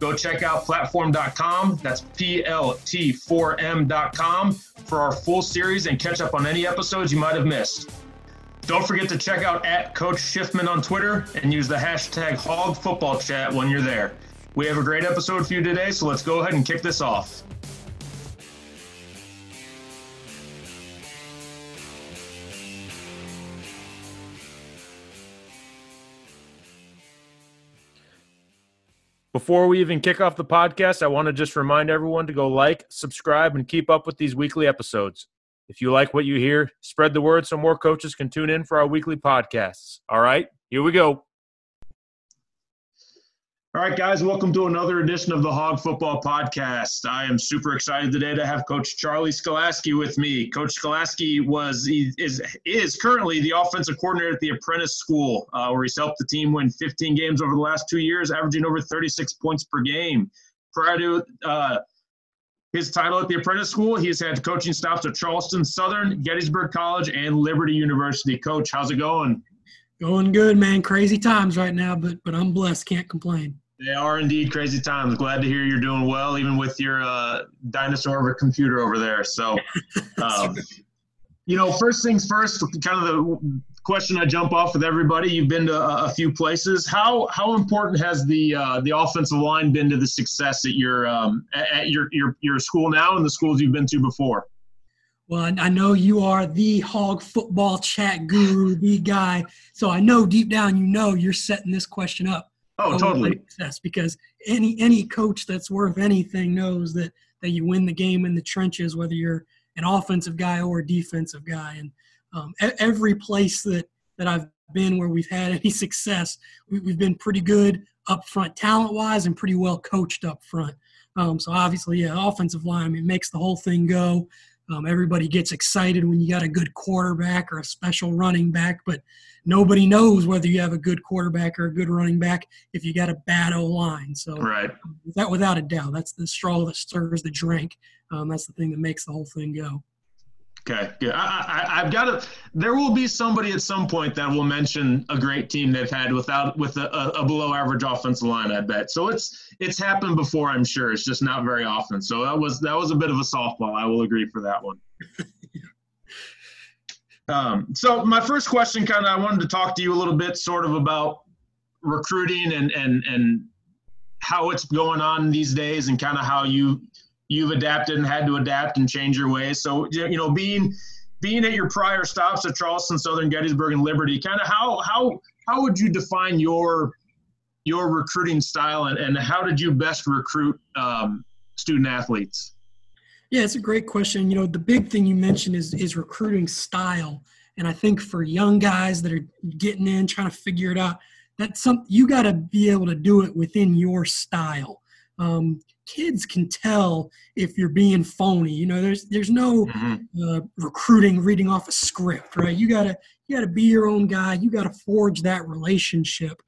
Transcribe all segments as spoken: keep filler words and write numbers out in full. Go check out platform dot com, that's P L T four M dot com, for our full series and catch up on any episodes you might have missed. Don't forget to check out at Coach Schiffman on Twitter and use the hashtag HogFootballChat when you're there. We have a great episode for you today, so let's go ahead and kick this off. Before we even kick off the podcast, I want to just remind everyone to go like, subscribe, and keep up with these weekly episodes. If you like what you hear, spread the word so more coaches can tune in for our weekly podcasts. All right, here we go. All right, guys, welcome to another edition of the Hog Football Podcast. I am super excited today to have Coach Charlie Skalaski with me. Coach Skalaski was is is currently the offensive coordinator at the Apprentice School, uh, where he's helped the team win fifteen games over the last two years, averaging over thirty-six points per game. Prior to uh, his title at the Apprentice School, he's had coaching stops at Charleston Southern, Gettysburg College, and Liberty University. Coach, how's it going? Going good, man. Crazy times right now, but but I'm blessed. Can't complain. They are indeed crazy times. Glad to hear you're doing well, even with your uh, dinosaur of a computer over there. So, um, you know, first things first, kind of the question I jump off with everybody. You've been to a, a few places. How how important has the uh, the offensive line been to the success at your um, at your, your your school now and the schools you've been to before? Well, I know you are the Hog Football Chat guru, the guy. So I know deep down, you know, you're setting this question up. Oh, totally. Because any any coach that's worth anything knows that, that you win the game in the trenches, whether you're an offensive guy or a defensive guy. And um, every place that, that I've been where we've had any success, we, we've been pretty good up front talent-wise and pretty well coached up front. Um, so obviously, yeah, offensive line, I mean, it makes the whole thing go. Um, everybody gets excited when you got a good quarterback or a special running back, but nobody knows whether you have a good quarterback or a good running back if you got a bad O-line. So right. that, without a doubt, that's the straw that stirs the drink. Um, that's the thing that makes the whole thing go. Okay. Yeah, I, I, I've got to – there will be somebody at some point that will mention a great team they've had without with a, a below-average offensive line, I bet. So it's it's happened before, I'm sure. It's just not very often. So that was that was a bit of a softball. I will agree for that one. um, so my first question, kind of, I wanted to talk to you a little bit sort of about recruiting and, and, and how it's going on these days and kind of how you – You've adapted and had to adapt and change your ways. So, you know, being being at your prior stops at Charleston Southern, Gettysburg, and Liberty, kind of how how how would you define your your recruiting style and, and how did you best recruit um, student athletes? Yeah, it's a great question. You know, the big thing you mentioned is is recruiting style, and I think for young guys that are getting in, trying to figure it out, that's something you got to be able to do it within your style. Um, kids can tell if you're being phony. You know, there's there's no uh, recruiting reading off a script, right? You gotta you gotta be your own guy. You gotta forge that relationship,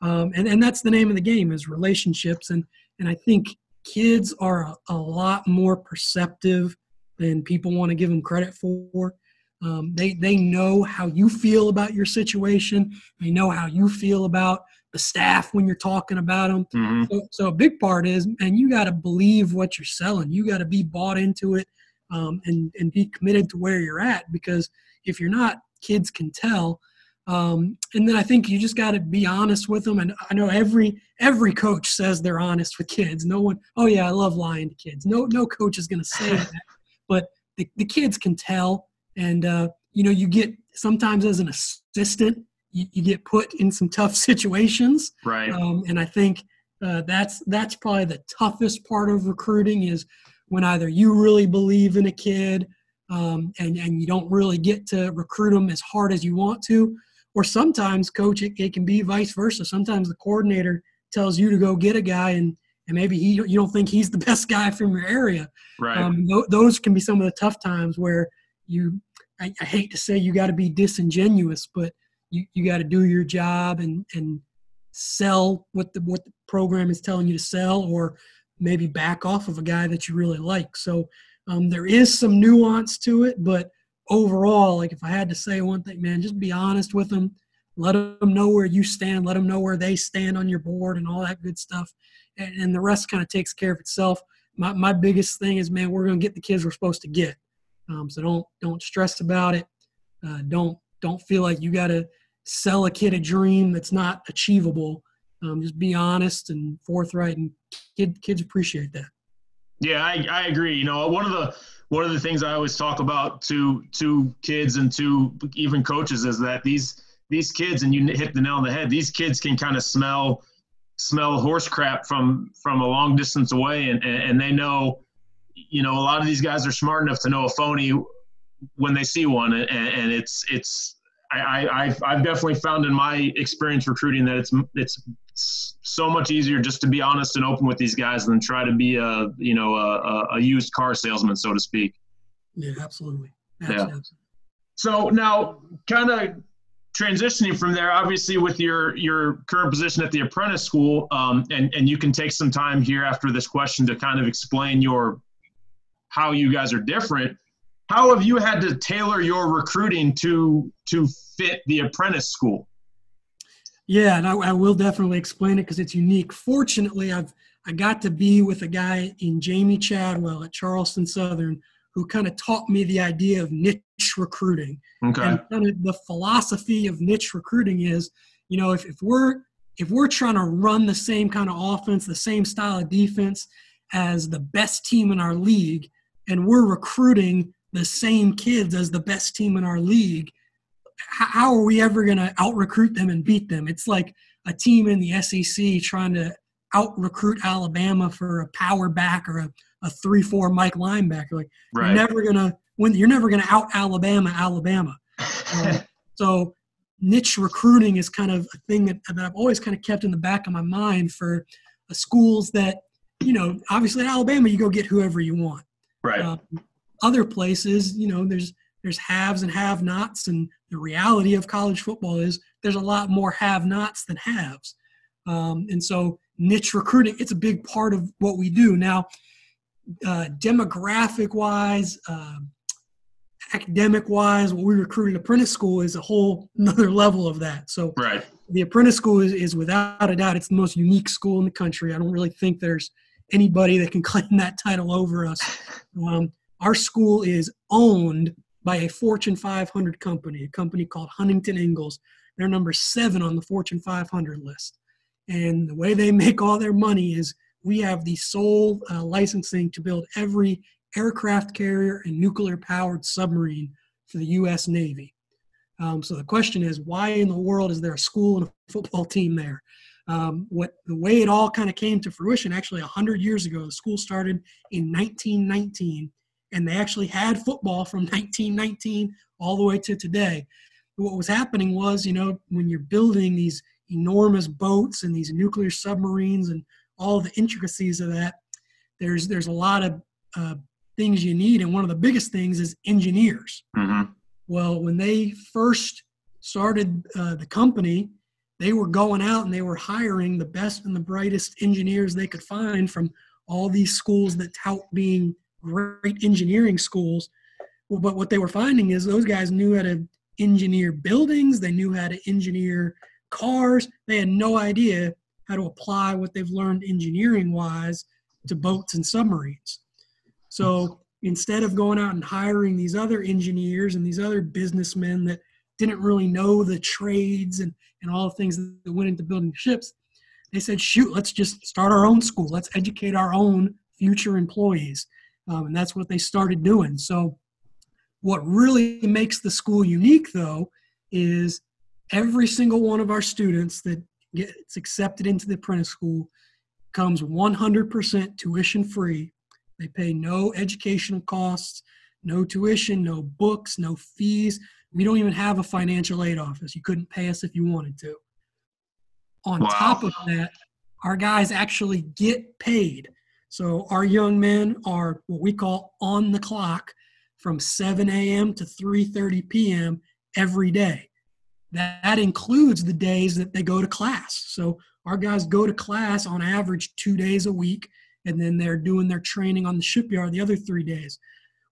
um, and and that's the name of the game is relationships. And and I think kids are a, a lot more perceptive than people want to give them credit for. Um, they they know how you feel about your situation. They know how you feel about the staff when you're talking about them. Mm-hmm. So, so a big part is, and you got to believe what you're selling. You got to be bought into it um, and, and be committed to where you're at, because if you're not, kids can tell. Um, and then I think you just got to be honest with them. And I know every, every coach says they're honest with kids. No one, oh yeah, I love lying to kids. No, no coach is going to say that, but the, the kids can tell. And uh, you know, you get sometimes as an assistant, you get put in some tough situations. Right. Um, and I think uh, that's that's probably the toughest part of recruiting is when either you really believe in a kid um, and, and you don't really get to recruit them as hard as you want to, or sometimes, coach, it, it can be vice versa. Sometimes the coordinator tells you to go get a guy and and maybe he, you don't think he's the best guy from your area. Right. Um, th- those can be some of the tough times where you, I, I hate to say you got to be disingenuous, but you, you got to do your job and, and sell what the, what the program is telling you to sell, or maybe back off of a guy that you really like. So um, there is some nuance to it, but overall, like if I had to say one thing, man, just be honest with them. Let them know where you stand. Let them know where they stand on your board and all that good stuff. And, and the rest kind of takes care of itself. My my biggest thing is, man, we're going to get the kids we're supposed to get. Um, so don't don't stress about it. Uh, don't don't feel like you got to sell a kid a dream that's not achievable. Um, just be honest and forthright, and kid, kids appreciate that. Yeah, I, I agree. You know, one of the one of the things I always talk about to to kids and to even coaches is that these – these kids, and you hit the nail on the head, these kids can kind of smell smell horse crap from from a long distance away, and, and and they know, you know, a lot of these guys are smart enough to know a phony when they see one, and, and it's it's I, I I've, I've definitely found in my experience recruiting that it's it's so much easier just to be honest and open with these guys than try to be a you know a, a used car salesman, so to speak. Yeah, absolutely. absolutely. Yeah. So now, kind of transitioning from there, obviously with your, your current position at the Apprentice School, um, and, and you can take some time here after this question to kind of explain your how you guys are different. How have you had to tailor your recruiting to to fit the Apprentice School? Yeah, and I, I will definitely explain it because it's unique. Fortunately, I've I got to be with a guy in Jamie Chadwell at Charleston Southern, who kind of taught me the idea of niche recruiting. Okay. And kind of the philosophy of niche recruiting is, you know, if, if we're if we're trying to run the same kind of offense, the same style of defense as the best team in our league, and we're recruiting the same kids as the best team in our league, how are we ever going to out-recruit them and beat them? It's like a team in the S E C trying to out-recruit Alabama for a power back or a a three four Mike linebacker. Like right. you're never gonna when you're never gonna out Alabama Alabama. Um, so niche recruiting is kind of a thing that, that I've always kind of kept in the back of my mind for schools that, you know, obviously at Alabama you go get whoever you want. Right. Um, other places, you know, there's there's haves and have-nots, and the reality of college football is there's a lot more have-nots than haves. Um, and so niche recruiting, it's a big part of what we do now. Uh, demographic-wise, uh, academic-wise, what we recruit at Apprentice School is a whole another level of that. So right. The Apprentice School is, is without a doubt, it's the most unique school in the country. I don't really think there's anybody that can claim that title over us. Um, our school is owned by a Fortune five hundred company, a company called Huntington Ingalls. They're number seven on the Fortune five hundred list. And the way they make all their money is we have the sole uh, licensing to build every aircraft carrier and nuclear-powered submarine for the U S Navy. Um, so the question is, why in the world is there a school and a football team there? Um, what the way it all kind of came to fruition, actually one hundred years ago, the school started in nineteen nineteen, and they actually had football from nineteen nineteen all the way to today. But what was happening was, you know, when you're building these enormous boats and these nuclear submarines and all the intricacies of that, there's there's a lot of uh, things you need, and one of the biggest things is engineers. Mm-hmm. Well, when they first started uh, the company, they were going out and they were hiring the best and the brightest engineers they could find from all these schools that tout being great engineering schools. Well, but what they were finding is those guys knew how to engineer buildings, they knew how to engineer cars, they had no idea how to apply what they've learned engineering-wise to boats and submarines. So instead of going out and hiring these other engineers and these other businessmen that didn't really know the trades and, and all the things that went into building ships, they said, shoot, let's just start our own school. Let's educate our own future employees. Um, and that's what they started doing. So what really makes the school unique, though, is every single one of our students that gets accepted into the Apprentice School comes one hundred percent tuition free. They pay no educational costs, no tuition, no books, no fees. We don't even have a financial aid office. You couldn't pay us if you wanted to. On wow. top of that, our guys actually get paid. So our young men are what we call on the clock from seven a m to three thirty p m every day. That, that includes the days that they go to class. So our guys go to class on average two days a week, and then they're doing their training on the shipyard the other three days.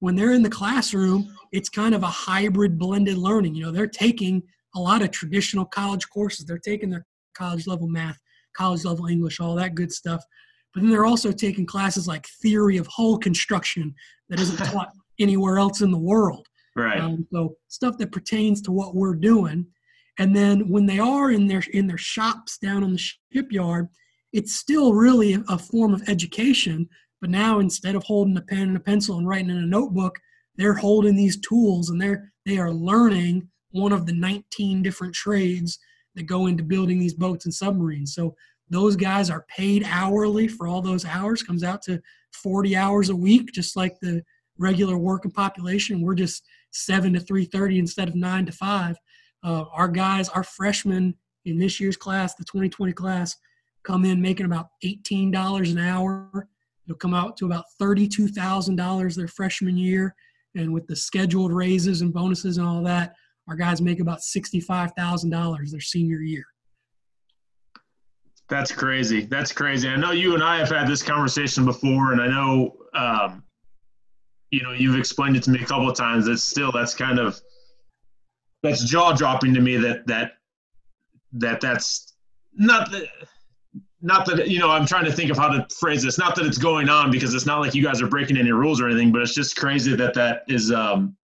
When they're in the classroom, it's kind of a hybrid blended learning. You know, they're taking a lot of traditional college courses. They're taking their college level math, college level English, all that good stuff. But then they're also taking classes like theory of hull construction that isn't taught anywhere else in the world. Right. Um, so stuff that pertains to what we're doing. And then when they are in their, in their shops down on the shipyard, it's still really a form of education. But now instead of holding a pen and a pencil and writing in a notebook, they're holding these tools and they're, they are learning one of the nineteen different trades that go into building these boats and submarines. So those guys are paid hourly for all those hours, comes out to forty hours a week, just like the regular working population. We're just seven to three thirty instead of nine to five. Uh, our guys, our freshmen in this year's class, the twenty twenty class, come in making about eighteen dollars an hour. It'll come out to about thirty-two thousand dollars their freshman year. And with the scheduled raises and bonuses and all that, our guys make about sixty-five thousand dollars their senior year. That's crazy. That's crazy. I know you and I have had this conversation before, and I know, um, you know, you've explained it to me a couple of times. That's still, that's kind of, that's jaw dropping to me that, that, that that's not that, not that, you know, I'm trying to think of how to phrase this. Not that it's going on, because it's not like you guys are breaking any rules or anything, but it's just crazy that that is, um,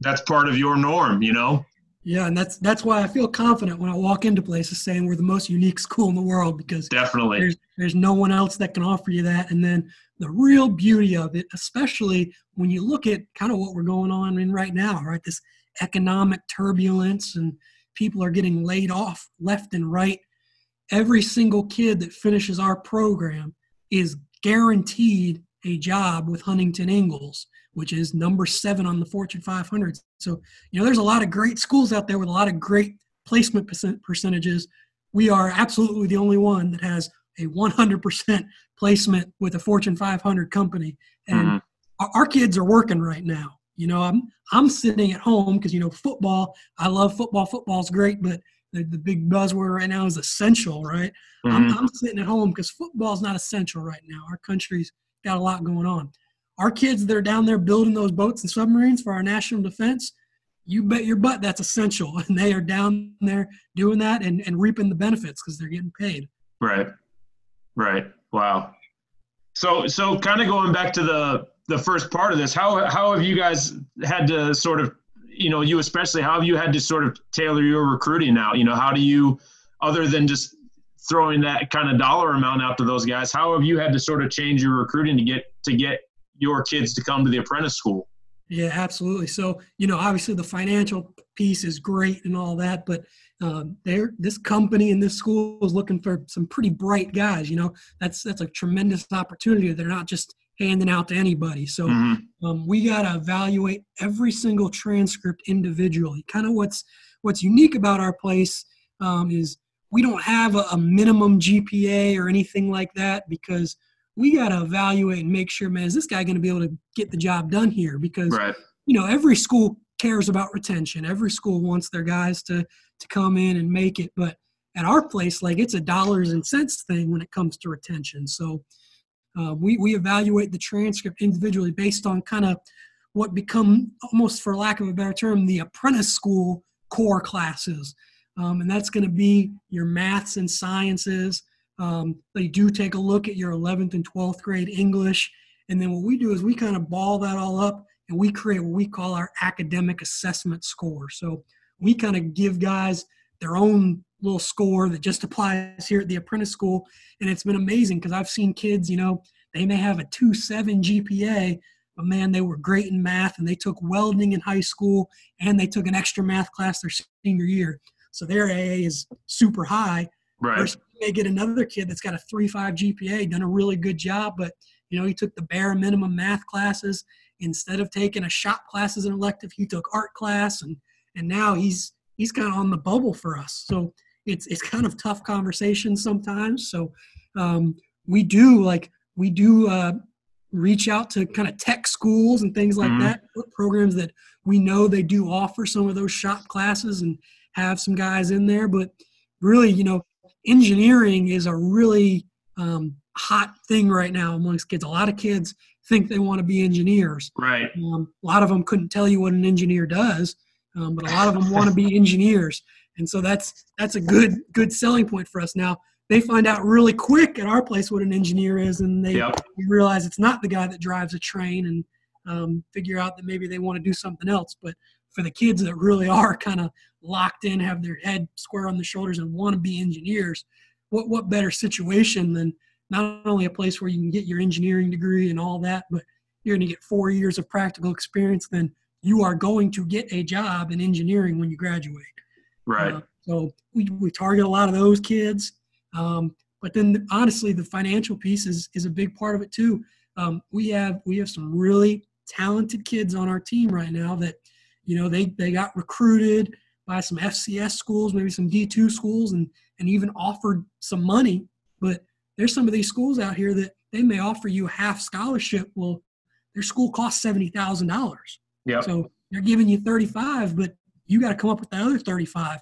that's part of your norm, you know? Yeah, and that's that's why I feel confident when I walk into places saying we're the most unique school in the world, because definitely there's, there's no one else that can offer you that. And then the real beauty of it, especially when you look at kind of what we're going on in right now, right? This economic turbulence and people are getting laid off left and right. Every single kid that finishes our program is guaranteed a job with Huntington Ingalls, which is number seven on the Fortune five hundred. So, you know, there's a lot of great schools out there with a lot of great placement percent percentages. We are absolutely the only one that has a one hundred percent placement with a Fortune five hundred company. And mm-hmm. our, our kids are working right now. You know, I'm, I'm sitting at home because, you know, football, I love football. Football's great, but the, the big buzzword right now is essential, right? Mm-hmm. I'm, I'm sitting at home because football's not essential right now. Our country's got a lot going on. Our kids that are down there building those boats and submarines for our national defense, you bet your butt that's essential. And they are down there doing that and, and reaping the benefits because they're getting paid. Right. Right. Wow. So so kind of going back to the the first part of this, how how have you guys had to sort of, you know, you especially, how have you had to sort of tailor your recruiting now? You know, how do you, other than just throwing that kind of dollar amount out to those guys, how have you had to sort of change your recruiting to get to get your kids to come to the apprentice school? Yeah, absolutely. So, you know, obviously the financial piece is great and all that, but um, they're, this company and this school is looking for some pretty bright guys. You know, that's that's a tremendous opportunity. They're not just handing out to anybody. So mm-hmm. um, we got to evaluate every single transcript individually. Kind of what's what's unique about our place um, is we don't have a, a minimum G P A or anything like that, because we got to evaluate and make sure, man, is this guy going to be able to get the job done here? Because, right. you know, every school cares about retention. Every school wants their guys to, to come in and make it. But at our place, like, it's a dollars and cents thing when it comes to retention. So uh, we, we evaluate the transcript individually based on kind of what become almost, for lack of a better term, the apprentice school core classes. Um, and that's going to be your maths and sciences. Um, they do take a look at your eleventh and twelfth grade English. And then what we do is we kind of ball that all up and we create what we call our academic assessment score. So we kind of give guys their own little score that just applies here at the apprentice school. And it's been amazing because I've seen kids, you know, they may have a two point seven G P A, but man, they were great in math and they took welding in high school and they took an extra math class their senior year. So their A A is super high. Right. Versus you may get another kid that's got a three point five G P A, done a really good job, but, you know, he took the bare minimum math classes. Instead of taking a shop class as an elective, he took art class, and and now he's he's kind of on the bubble for us. So it's it's kind of tough conversations sometimes. So um, we do like we do uh, reach out to kind of tech schools and things like mm-hmm. that, programs that we know they do offer some of those shop classes and have some guys in there. But really, you know, engineering is a really um, hot thing right now amongst kids. A lot of kids think they want to be engineers. Right. Um, a lot of them couldn't tell you what an engineer does, um, but a lot of them want to be engineers. And so that's that's a good good selling point for us. Now, they find out really quick at our place what an engineer is, and they yep. realize it's not the guy that drives a train, and um, figure out that maybe they want to do something else. But for the kids that really are kind of locked in, have their head square on their shoulders and want to be engineers, what what better situation than not only a place where you can get your engineering degree and all that, but you're going to get four years of practical experience, then you are going to get a job in engineering when you graduate. Right. Uh, so we, we target a lot of those kids. Um, but then the, honestly, the financial piece is, is a big part of it too. Um, we have, we have some really talented kids on our team right now that, you know, they, they got recruited by some F C S schools, maybe some D two schools, and, and even offered some money. But there's some of these schools out here that they may offer you half scholarship. Well, their school costs seventy thousand dollars. Yeah. So they're giving you thirty-five, but you got to come up with the other thirty-five.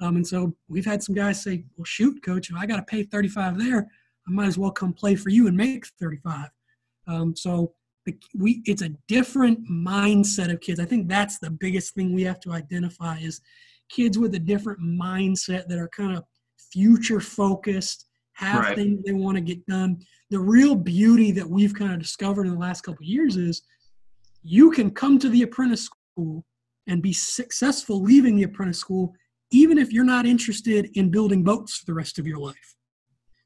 Um, and so we've had some guys say, well, shoot, coach, if I got to pay thirty-five there, I might as well come play for you and make thirty-five. Um, so the, we, it's a different mindset of kids. I think that's the biggest thing we have to identify is kids with a different mindset that are kind of future focused, have right. things they want to get done. The real beauty that we've kind of discovered in the last couple of years is you can come to the apprentice school and be successful leaving the apprentice school, even if you're not interested in building boats for the rest of your life.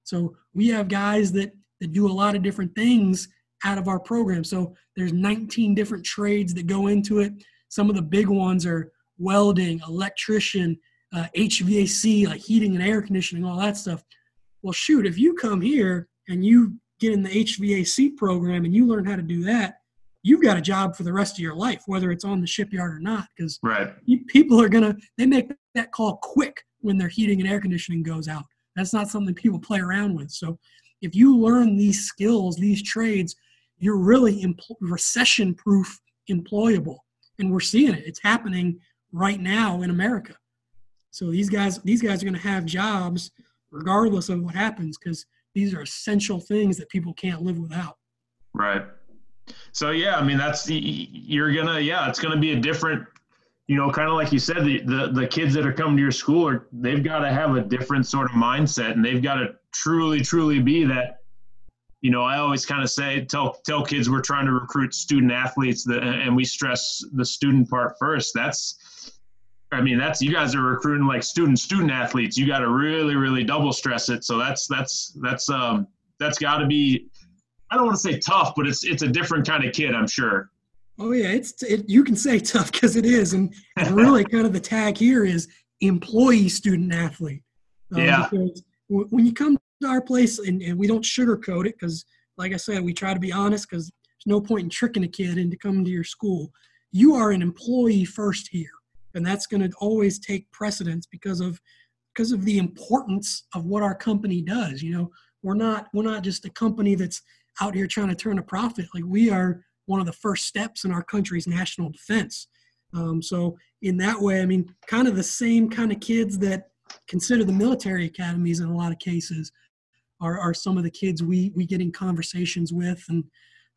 So we have guys that, that do a lot of different things out of our program. So there's nineteen different trades that go into it. Some of the big ones are welding, electrician, uh, H V A C, like heating and air conditioning, all that stuff. Well, shoot, if you come here and you get in the H V A C program and you learn how to do that, you've got a job for the rest of your life, whether it's on the shipyard or not, because right. people are going to, they make that call quick when their heating and air conditioning goes out. That's not something people play around with. So if you learn these skills, these trades, you're really empl- recession-proof employable. And we're seeing it. It's happening right now in America. So these guys, these guys are going to have jobs regardless of what happens, because these are essential things that people can't live without. Right. So, yeah, I mean, that's, you're going to, yeah, it's going to be a different, you know, kind of like you said, the, the, the kids that are coming to your school, are they've got to have a different sort of mindset, and they've got to truly, truly be that, you know, I always kind of say, tell, tell kids we're trying to recruit student athletes that, and we stress the student part first. That's, I mean, that's, you guys are recruiting like student, student athletes. You got to really, really double stress it. So that's, that's, that's, um, that's got to be, I don't want to say tough, but it's it's a different kind of kid, I'm sure. Oh yeah, it's it, you can say tough because it is, and, and really kind of the tag here is employee student athlete. Um, yeah. W- when you come to our place, and, and we don't sugarcoat it, because like I said, we try to be honest, because there's no point in tricking a kid into coming to your school. You are an employee first here, and that's going to always take precedence because of because of the importance of what our company does. You know, we're not we're not just a company that's out here trying to turn a profit. Like, we are one of the first steps in our country's national defense. Um, so in that way, I mean, kind of the same kind of kids that consider the military academies in a lot of cases are, are some of the kids we, we get in conversations with. And,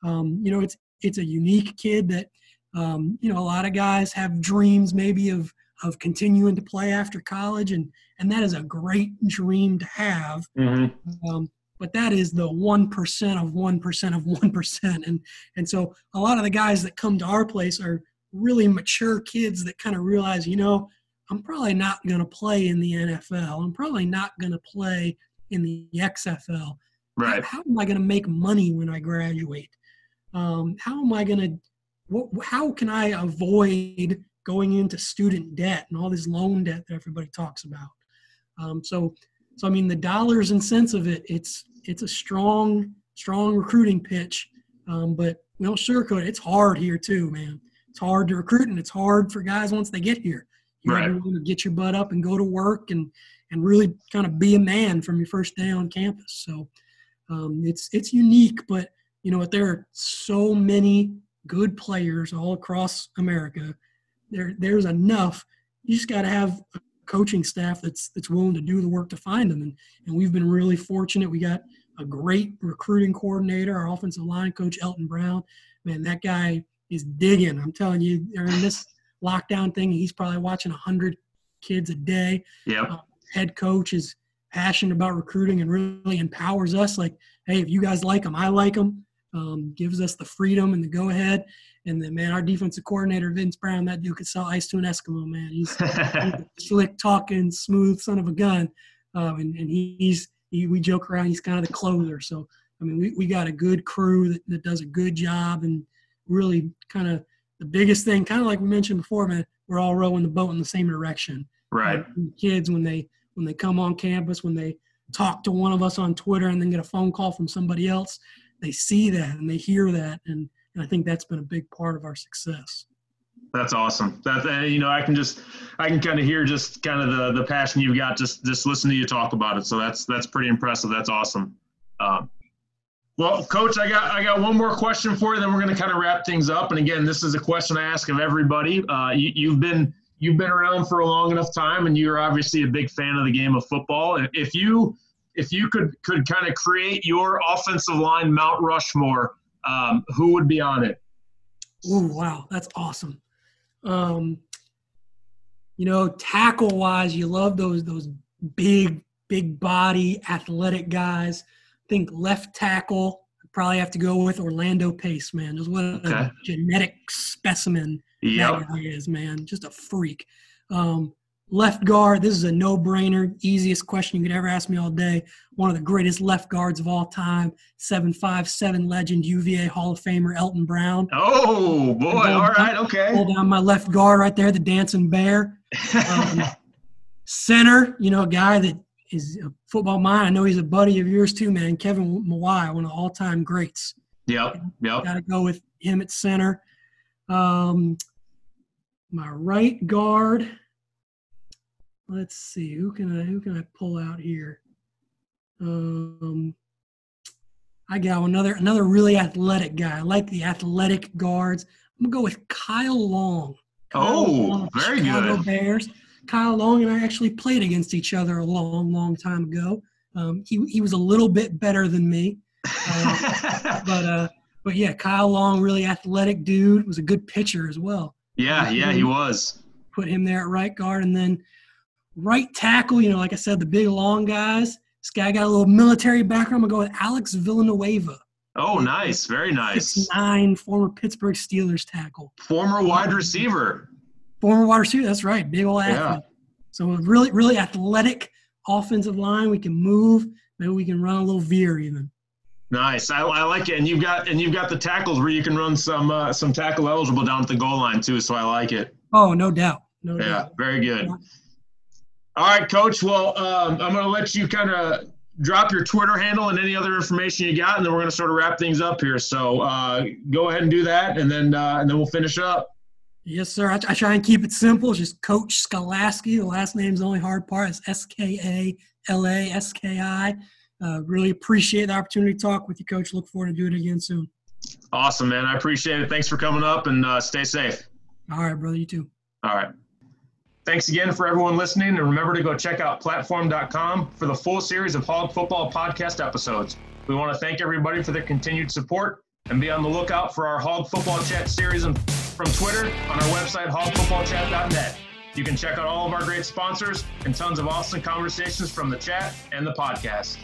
um, you know, it's, it's a unique kid that, um, you know, a lot of guys have dreams maybe of, of continuing to play after college. And, and that is a great dream to have. Mm-hmm. Um, But that is the one percent of one percent of one percent. And and so a lot of the guys that come to our place are really mature kids that kind of realize, you know, I'm probably not going to play in the N F L. I'm probably not going to play in the X F L. Right. How, how am I going to make money when I graduate? Um, how am I going to – how can I avoid going into student debt and all this loan debt that everybody talks about? Um, so, so, I mean, the dollars and cents of it, it's – it's a strong, strong recruiting pitch, um, but we don't sugarcoat it. It's hard here too, man. It's hard to recruit, and it's hard for guys once they get here. You right. want to get your butt up and go to work and, and really kind of be a man from your first day on campus. So um, it's, it's unique, but you know what? There are so many good players all across America. There, there's enough. You just got to have a coaching staff that's, that's willing to do the work to find them. And, and we've been really fortunate. We got a great recruiting coordinator, our offensive line coach, Elton Brown. Man, that guy is digging. I'm telling you, in this lockdown thing, he's probably watching one hundred kids a day. Yeah. Uh, head coach is passionate about recruiting and really empowers us. Like, hey, if you guys like them, I like them. Um, gives us the freedom and the go-ahead. And then, man, our defensive coordinator, Vince Brown, that dude could sell ice to an Eskimo, man. He's, he's a slick-talking, smooth son of a gun. Um, and, and he's he, – we joke around, he's kind of the closer. So, I mean, we, we got a good crew that, that does a good job, and really kind of the biggest thing, kind of like we mentioned before, man, we're all rowing the boat in the same direction. Right. Like kids, when they when they come on campus, when they talk to one of us on Twitter and then get a phone call from somebody else, they see that and they hear that. And, and I think that's been a big part of our success. That's awesome. That, uh, you know, I can just, I can kind of hear just kind of the, the passion you've got just, just listening to you talk about it. So that's, that's pretty impressive. That's awesome. Um, Well, Coach, I got I got one more question for you. Then we're going to kind of wrap things up. And again, this is a question I ask of everybody. Uh, you, you've been you've been around for a long enough time, and you're obviously a big fan of the game of football. And if you if you could could kind of create your offensive line Mount Rushmore, um, who would be on it? Ooh, wow, that's awesome. Um, you know, tackle wise, you love those those big big body athletic guys. I think left tackle, probably have to go with Orlando Pace, man. Just what okay. a genetic specimen yep. that guy is, man. Just a freak. Um, left guard, this is a no-brainer, easiest question you could ever ask me all day. One of the greatest left guards of all time, seven five seven legend, U V A Hall of Famer, Elton Brown. Oh, boy. All right, okay. Hold on my left guard right there, the dancing bear. Um, center, you know, a guy that – is a football mind. I know he's a buddy of yours too, man. Kevin Mawai, one of the all-time greats. Yep, yep. Got to go with him at center. Um, my right guard. Let's see who can I who can I pull out here. Um, I got another another really athletic guy. I like the athletic guards. I'm gonna go with Kyle Long. Kyle oh, Long, very Chicago good. Bears. Kyle Long and I actually played against each other a long, long time ago. Um, he he was a little bit better than me, uh, but uh, but yeah, Kyle Long, really athletic dude, was a good pitcher as well. Yeah, yeah, he was. Put him there at right guard, and then right tackle. You know, like I said, the big long guys. This guy got a little military background. I'm gonna go with Alex Villanueva. Oh, nice, very nice. six nine, former Pittsburgh Steelers tackle. Former wide receiver. Former wide receiver, that's right, big old athlete. Yeah. So a really, really athletic offensive line. We can move, maybe we can run a little veer even. Nice, I, I like it. And you've got and you've got the tackles where you can run some uh, some tackle eligible down at the goal line too. So I like it. Oh, no doubt, no yeah, doubt. Very good. All right, Coach. Well, um, I'm going to let you kind of drop your Twitter handle and any other information you got, and then we're going to sort of wrap things up here. So uh, go ahead and do that, and then uh, and then we'll finish up. Yes, sir. I, I try and keep it simple. It's just Coach Skalaski. The last name's the only hard part. It's S K A L A S K I. Uh, really appreciate the opportunity to talk with you, Coach. Look forward to doing it again soon. Awesome, man. I appreciate it. Thanks for coming up, and uh, stay safe. All right, brother. You too. All right. Thanks again for everyone listening, and remember to go check out platform dot com for the full series of Hog Football podcast episodes. We want to thank everybody for their continued support, and be on the lookout for our Hog Football Chat series and from Twitter on our website, hog football chat dot net. You can check out all of our great sponsors and tons of awesome conversations from the chat and the podcast.